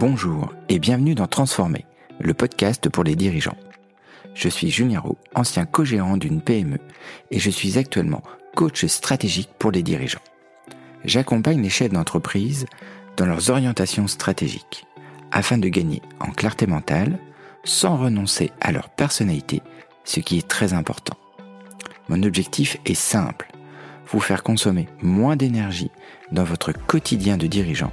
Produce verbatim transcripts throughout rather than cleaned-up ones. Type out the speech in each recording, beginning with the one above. Bonjour et bienvenue dans Transformer, le podcast pour les dirigeants. Je suis Julien Roux, ancien co-gérant d'une P M E et je suis actuellement coach stratégique pour les dirigeants. J'accompagne les chefs d'entreprise dans leurs orientations stratégiques afin de gagner en clarté mentale sans renoncer à leur personnalité, ce qui est très important. Mon objectif est simple, vous faire consommer moins d'énergie dans votre quotidien de dirigeant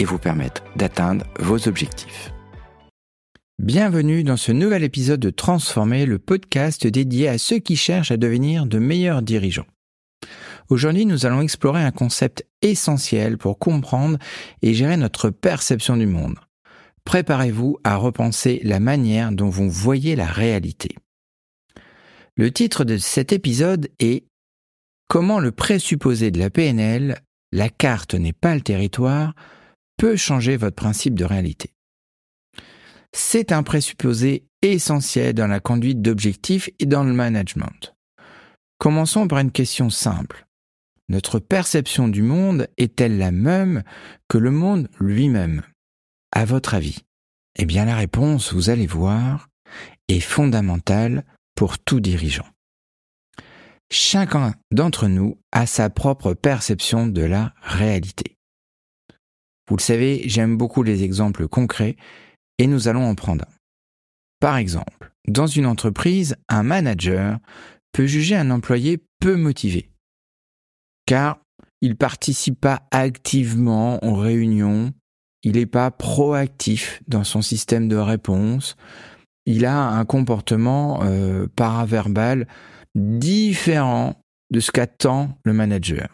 et vous permettre d'atteindre vos objectifs. Bienvenue dans ce nouvel épisode de Transformer, le podcast dédié à ceux qui cherchent à devenir de meilleurs dirigeants. Aujourd'hui, nous allons explorer un concept essentiel pour comprendre et gérer notre perception du monde. Préparez-vous à repenser la manière dont vous voyez la réalité. Le titre de cet épisode est « Comment le présupposé de la P N L, la carte n'est pas le territoire, peut changer votre principe de réalité ». C'est un présupposé essentiel dans la conduite d'objectifs et dans le management. Commençons par une question simple. Notre perception du monde est-elle la même que le monde lui-même ? À votre avis ? Eh bien la réponse, vous allez voir, est fondamentale pour tout dirigeant. Chacun d'entre nous a sa propre perception de la réalité. Vous le savez, j'aime beaucoup les exemples concrets et nous allons en prendre un. Par exemple, dans une entreprise, un manager peut juger un employé peu motivé, car il ne participe pas activement aux réunions, il n'est pas proactif dans son système de réponse, il a un comportement euh, paraverbal différent de ce qu'attend le manager.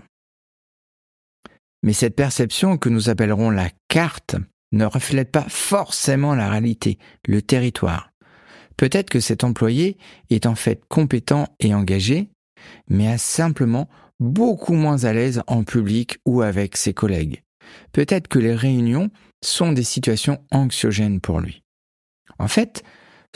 Mais cette perception que nous appellerons la carte ne reflète pas forcément la réalité, le territoire. Peut-être que cet employé est en fait compétent et engagé, mais est simplement beaucoup moins à l'aise en public ou avec ses collègues. Peut-être que les réunions sont des situations anxiogènes pour lui. En fait,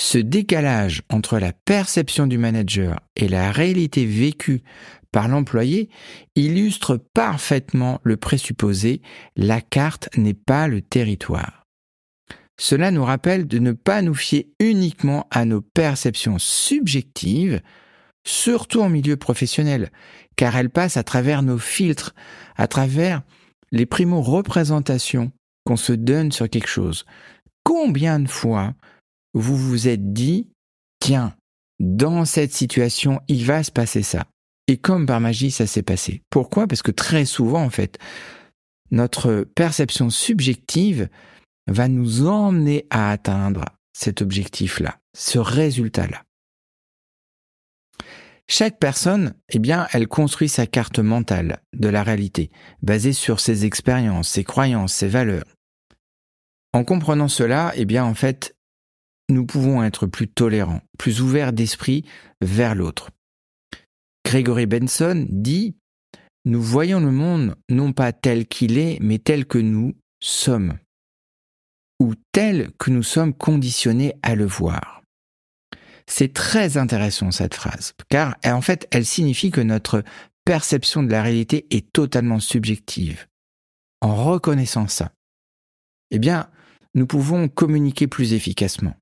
ce décalage entre la perception du manager et la réalité vécue par l'employé illustre parfaitement le présupposé « la carte n'est pas le territoire ». Cela nous rappelle de ne pas nous fier uniquement à nos perceptions subjectives, surtout en milieu professionnel, car elles passent à travers nos filtres, à travers les primo-représentations qu'on se donne sur quelque chose. Combien de fois vous vous êtes dit « Tiens, dans cette situation, il va se passer ça ». Et comme par magie, ça s'est passé. Pourquoi ? Parce que très souvent, en fait, notre perception subjective va nous emmener à atteindre cet objectif-là, ce résultat-là. Chaque personne, eh bien, elle construit sa carte mentale de la réalité, basée sur ses expériences, ses croyances, ses valeurs. En comprenant cela, eh bien, en fait, nous pouvons être plus tolérants, plus ouverts d'esprit vers l'autre. Gregory Benson dit « Nous voyons le monde non pas tel qu'il est, mais tel que nous sommes, ou tel que nous sommes conditionnés à le voir. » C'est très intéressant cette phrase, car en fait, elle signifie que notre perception de la réalité est totalement subjective. En reconnaissant ça, eh bien, nous pouvons communiquer plus efficacement.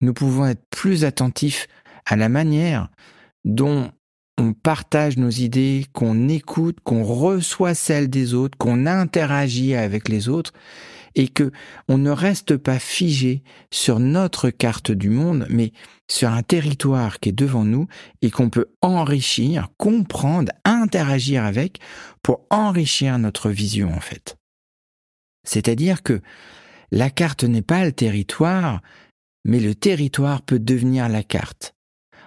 Nous pouvons être plus attentifs à la manière dont on partage nos idées, qu'on écoute, qu'on reçoit celles des autres, qu'on interagit avec les autres et que on ne reste pas figé sur notre carte du monde, mais sur un territoire qui est devant nous et qu'on peut enrichir, comprendre, interagir avec pour enrichir notre vision en fait. C'est-à-dire que la carte n'est pas le territoire, mais le territoire peut devenir la carte.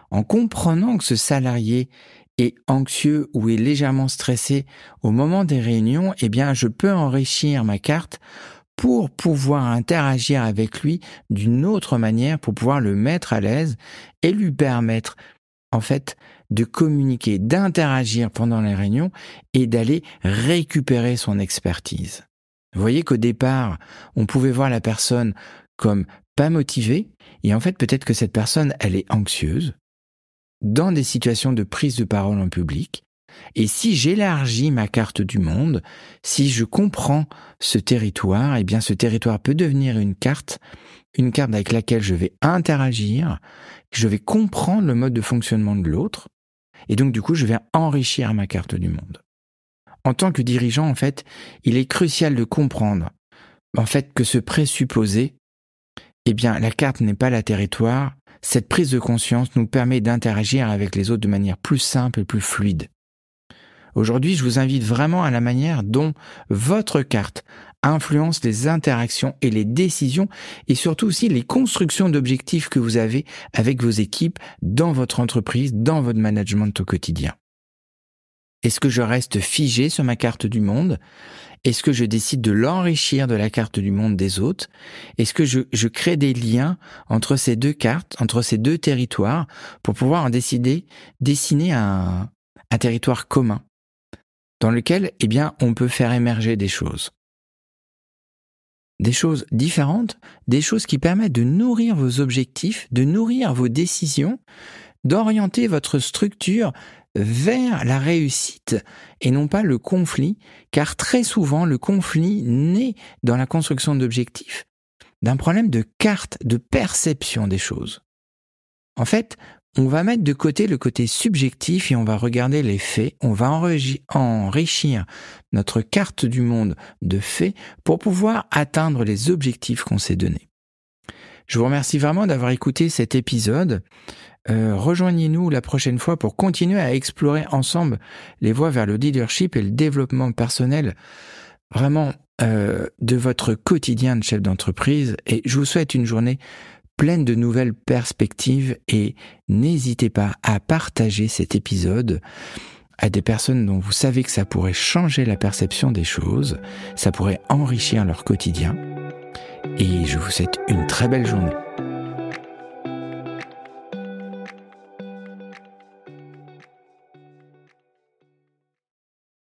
En comprenant que ce salarié est anxieux ou est légèrement stressé au moment des réunions, eh bien, je peux enrichir ma carte pour pouvoir interagir avec lui d'une autre manière, pour pouvoir le mettre à l'aise et lui permettre, en fait, de communiquer, d'interagir pendant les réunions et d'aller récupérer son expertise. Vous voyez qu'au départ, on pouvait voir la personne comme pas motivée, et en fait, peut-être que cette personne, elle est anxieuse, dans des situations de prise de parole en public, Et si j'élargis ma carte du monde, si je comprends ce territoire, eh bien ce territoire peut devenir une carte, une carte avec laquelle je vais interagir, je vais comprendre le mode de fonctionnement de l'autre, et donc du coup je vais enrichir ma carte du monde. En tant que dirigeant, en fait, il est crucial de comprendre en fait que ce présupposé, eh bien la carte n'est pas la territoire. Cette prise de conscience nous permet d'interagir avec les autres de manière plus simple et plus fluide. Aujourd'hui, je vous invite vraiment à la manière dont votre carte influence les interactions et les décisions et surtout aussi les constructions d'objectifs que vous avez avec vos équipes, dans votre entreprise, dans votre management au quotidien. Est-ce que je reste figé sur ma carte du monde ? Est-ce que je décide de l'enrichir de la carte du monde des autres ? Est-ce que je, je crée des liens entre ces deux cartes, entre ces deux territoires, pour pouvoir en décider, dessiner un, un territoire commun, dans lequel, eh bien, on peut faire émerger des choses. Des choses différentes, des choses qui permettent de nourrir vos objectifs, de nourrir vos décisions, d'orienter votre structure vers la réussite et non pas le conflit, car très souvent le conflit naît dans la construction d'objectifs d'un problème de carte, de perception des choses. En fait, on va mettre de côté le côté subjectif et on va regarder les faits, on va enri- enrichir notre carte du monde de faits pour pouvoir atteindre les objectifs qu'on s'est donnés. Je vous remercie vraiment d'avoir écouté cet épisode. Euh, rejoignez-nous la prochaine fois pour continuer à explorer ensemble les voies vers le leadership et le développement personnel vraiment euh, de votre quotidien de chef d'entreprise. Et je vous souhaite une journée pleine de nouvelles perspectives et n'hésitez pas à partager cet épisode à des personnes dont vous savez que ça pourrait changer la perception des choses, ça pourrait enrichir leur quotidien. Et je vous souhaite une très belle journée.